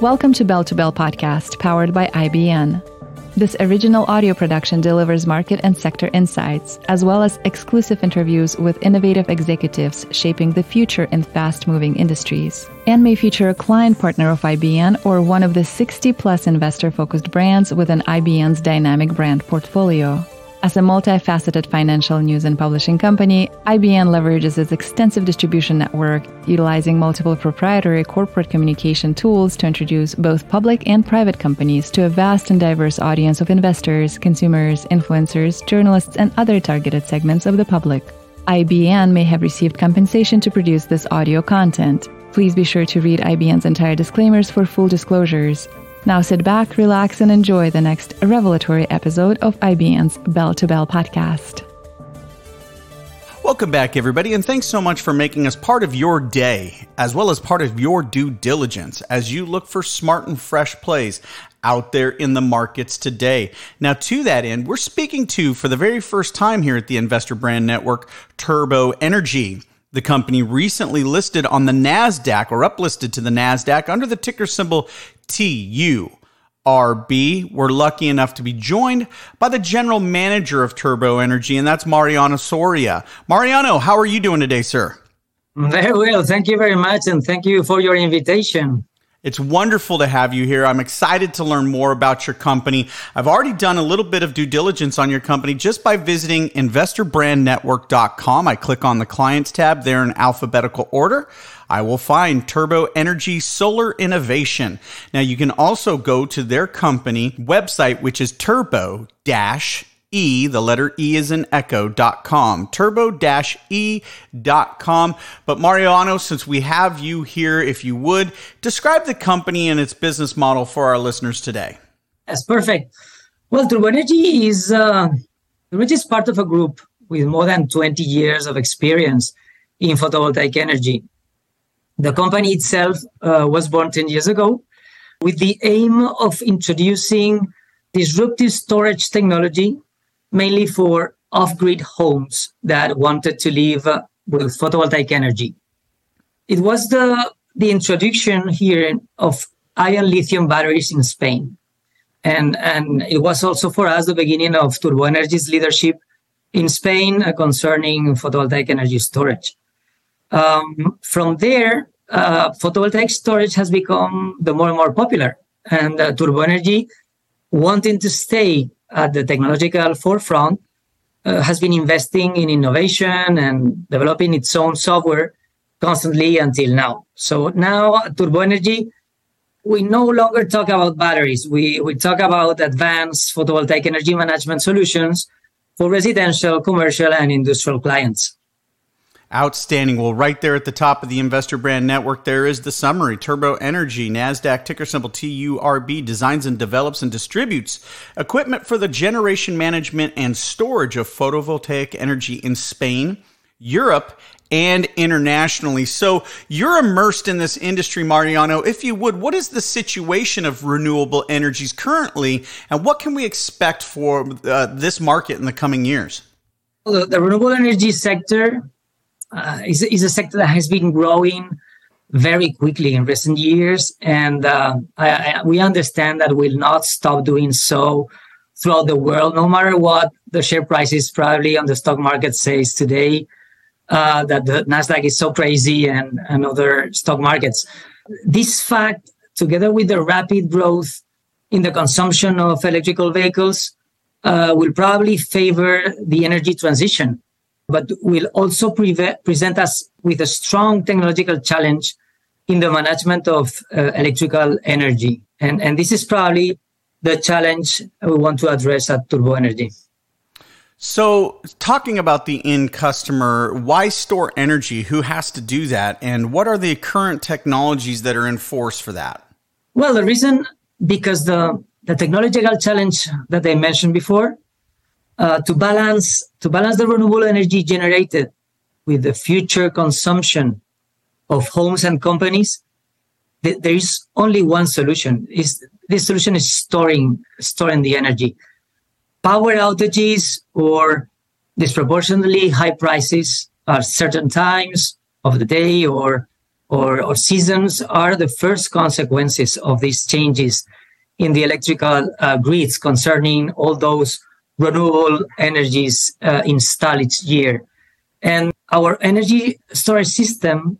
Welcome to Bell2Bell podcast, powered by IBN. This original audio production delivers market and sector insights, as well as exclusive interviews with innovative executives shaping the future in fast-moving industries, and may feature a client partner of IBN or one of the 60-plus investor-focused brands within IBN's dynamic brand portfolio. As a multifaceted financial news and publishing company, IBN leverages its extensive distribution network, utilizing multiple proprietary corporate communication tools to introduce both public and private companies to a vast and diverse audience of investors, consumers, influencers, journalists, and other targeted segments of the public. IBN may have received compensation to produce this audio content. Please be sure to read IBN's entire disclaimers for full disclosures. Now sit back, relax, and enjoy the next revelatory episode of IBN's Bell2Bell podcast. Welcome back, everybody, and thanks so much for making us part of your day, as well as part of your due diligence as you look for smart and fresh plays out there in the markets today. Now, to that end, we're speaking to, for the very first time here at the Investor Brand Network, Turbo Energy. The company recently listed on the NASDAQ, or uplisted to the NASDAQ, under the ticker symbol TURB. We're lucky enough to be joined by the general manager of Turbo Energy, and that's Mariano Soria. Mariano, how are you doing today, sir? Very well. Thank you very much, and thank you for your invitation. It's wonderful to have you here. I'm excited to learn more about your company. I've already done a little bit of due diligence on your company just by visiting investorbrandnetwork.com. I click on the clients tab there in alphabetical order. I will find Turbo Energy Solar Innovation. Now, you can also go to their company website, which is turbo-e, the letter E is in echo.com, turbo-e.com. But Mariano, since we have you here, if you would, describe the company and its business model for our listeners today. That's perfect. Well, Turbo Energy is part of a group with more than 20 years of experience in photovoltaic energy. The company itself was born 10 years ago with the aim of introducing disruptive storage technology, mainly for off-grid homes that wanted to live with photovoltaic energy. It was the introduction here of ion-lithium batteries in Spain. And it was also for us the beginning of Turbo Energy's leadership in Spain concerning photovoltaic energy storage. From there, photovoltaic storage has become the more and more popular, and Turbo Energy, wanting to stay at the technological forefront, has been investing in innovation and developing its own software constantly until now. So now at Turbo Energy, we no longer talk about batteries. We talk about advanced photovoltaic energy management solutions for residential, commercial, and industrial clients. Outstanding. Well, right there at the top of the Investor Brand Network, there is the summary. Turbo Energy, NASDAQ, ticker symbol TURB, designs and develops and distributes equipment for the generation, management, and storage of photovoltaic energy in Spain, Europe, and internationally. So you're immersed in this industry, Mariano. If you would, what is the situation of renewable energies currently, and what can we expect for this market in the coming years? Well, the renewable energy sector is a sector that has been growing very quickly in recent years, and we understand that will not stop doing so throughout the world, no matter what the share prices probably on the stock market says today, that the NASDAQ is so crazy and other stock markets. This fact, together with the rapid growth in the consumption of electrical vehicles, will probably favor the energy transition, but will also present us with a strong technological challenge in the management of electrical energy. And this is probably the challenge we want to address at Turbo Energy. So talking about the end customer, why store energy? Who has to do that? And what are the current technologies that are in force for that? Well, the reason, because the technological challenge that I mentioned before, to balance the renewable energy generated with the future consumption of homes and companies, there is only one solution. This solution is storing the energy. Power outages or disproportionately high prices at certain times of the day or or seasons are the first consequences of these changes in the electrical grids concerning all those renewable energies installed each year. And our energy storage system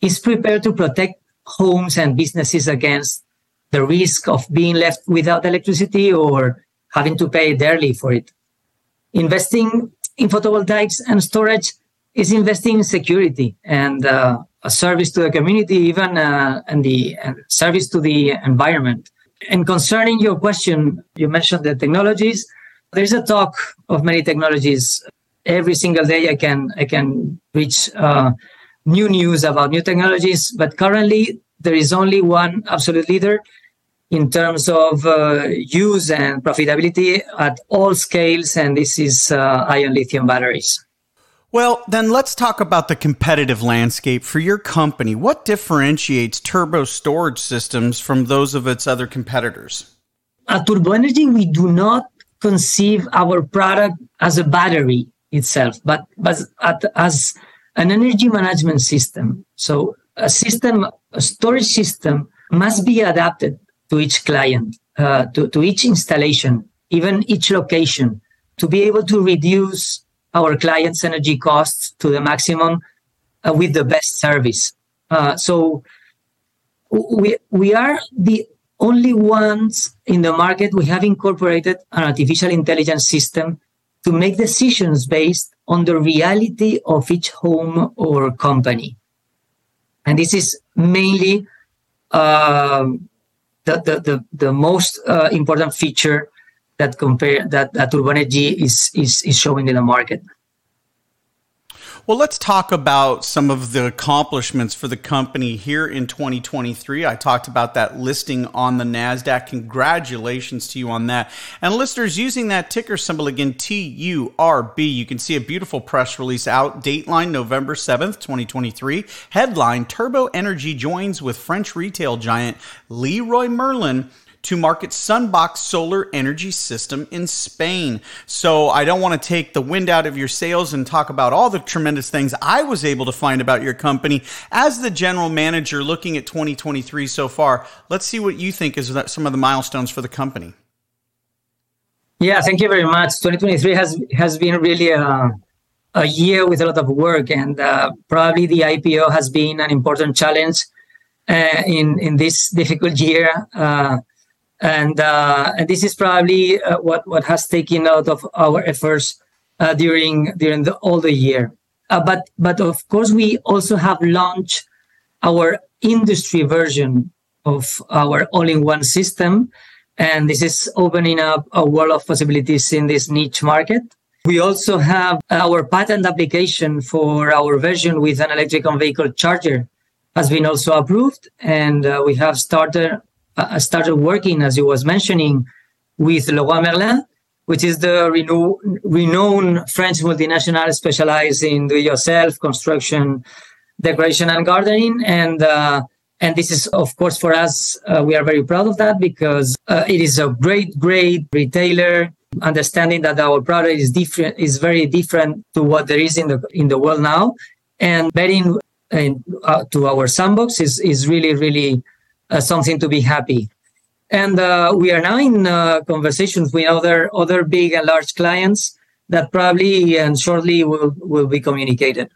is prepared to protect homes and businesses against the risk of being left without electricity or having to pay dearly for it. Investing in photovoltaics and storage is investing in security and a service to the community, even and service to the environment. And concerning your question, you mentioned the technologies. There's a talk of many technologies. Every single day I can reach new news about new technologies, but currently there is only one absolute leader in terms of use and profitability at all scales, and this is ion lithium batteries. Well, then let's talk about the competitive landscape for your company. What differentiates Turbo Storage Systems from those of its other competitors? At Turbo Energy, we do not conceive our product as a battery itself, but as an energy management system. So a storage system must be adapted to each client, to each installation, even each location, to be able to reduce our clients' energy costs to the maximum with the best service. So we are the only ones in the market. We have incorporated an artificial intelligence system to make decisions based on the reality of each home or company. And this is mainly the most important feature that Turbo Energy is showing in the market. Well, let's talk about some of the accomplishments for the company here in 2023. I talked about that listing on the NASDAQ. Congratulations to you on that. And listeners, using that ticker symbol again, TURB, you can see a beautiful press release out. Dateline, November 7th, 2023. Headline, Turbo Energy joins with French retail giant Leroy Merlin to market Sunbox solar energy system in Spain. So I don't want to take the wind out of your sails and talk about all the tremendous things I was able to find about your company. As the general manager looking at 2023 so far, let's see what you think is some of the milestones for the company. Yeah, thank you very much. 2023 has been really a year with a lot of work, and probably the IPO has been an important challenge in this difficult year. And this is probably what has taken out of our efforts during all the year. But of course, we also have launched our industry version of our all-in-one system. And this is opening up a world of possibilities in this niche market. We also have our patent application for our version with an electric vehicle charger has been also approved. And we have started working, as you was mentioning, with Leroy Merlin, which is the renowned French multinational specialized in do-it-yourself, construction, decoration, and gardening. And this is, of course, for us, we are very proud of that because it is a great retailer, understanding that our product is very different to what there is in the world now. And betting to our Sunbox is really, really something to be happy. And we are now in conversations with other big and large clients that probably and shortly will be communicated.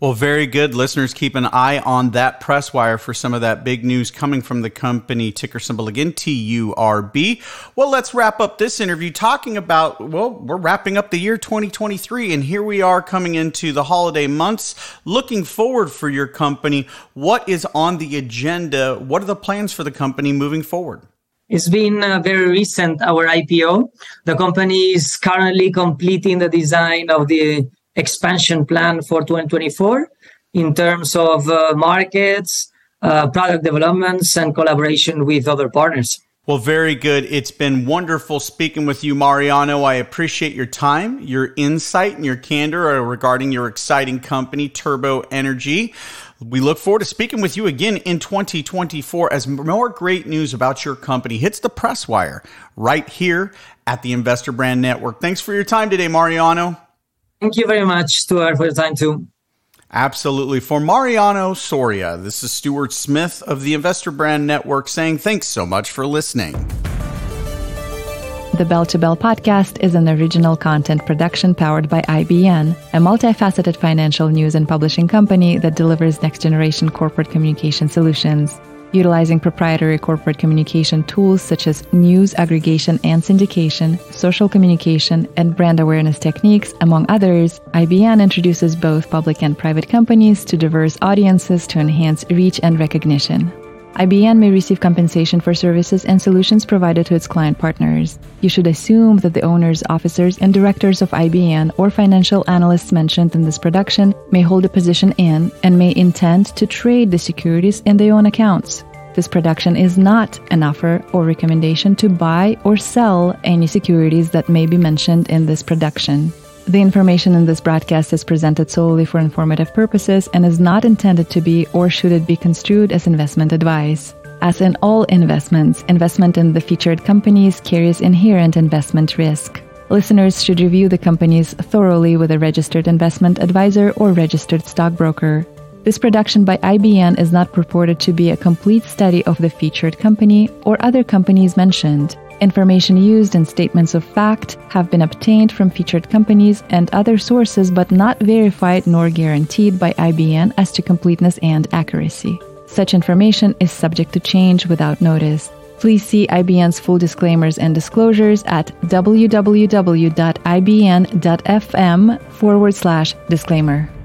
Well, very good. Listeners, keep an eye on that press wire for some of that big news coming from the company. Ticker symbol again, TURB. Well, let's wrap up this interview talking about, well, we're wrapping up the year 2023, and here we are coming into the holiday months. Looking forward for your company, what is on the agenda? What are the plans for the company moving forward? It's been very recent, our IPO. The company is currently completing the design of the expansion plan for 2024 in terms of markets, product developments, and collaboration with other partners. Well, very good. It's been wonderful speaking with you, Mariano. I appreciate your time, your insight, and your candor regarding your exciting company, Turbo Energy. We look forward to speaking with you again in 2024 as more great news about your company hits the press wire right here at the Investor Brand Network. Thanks for your time today, Mariano. Thank you very much, Stuart, for your time, too. Absolutely. For Mariano Soria, this is Stuart Smith of the Investor Brand Network saying thanks so much for listening. The Bell2Bell podcast is an original content production powered by IBN, a multifaceted financial news and publishing company that delivers next-generation corporate communication solutions. Utilizing proprietary corporate communication tools such as news aggregation and syndication, social communication, and brand awareness techniques, among others, IBN introduces both public and private companies to diverse audiences to enhance reach and recognition. IBN may receive compensation for services and solutions provided to its client partners. You should assume that the owners, officers, and directors of IBN or financial analysts mentioned in this production may hold a position in and may intend to trade the securities in their own accounts. This production is not an offer or recommendation to buy or sell any securities that may be mentioned in this production. The information in this broadcast is presented solely for informative purposes and is not intended to be or should it be construed as investment advice. As in all investments, investment in the featured companies carries inherent investment risk. Listeners should review the companies thoroughly with a registered investment advisor or registered stockbroker. This production by IBN is not purported to be a complete study of the featured company or other companies mentioned. Information used in statements of fact have been obtained from featured companies and other sources but not verified nor guaranteed by IBN as to completeness and accuracy. Such information is subject to change without notice. Please see IBN's full disclaimers and disclosures at www.ibn.fm/disclaimer.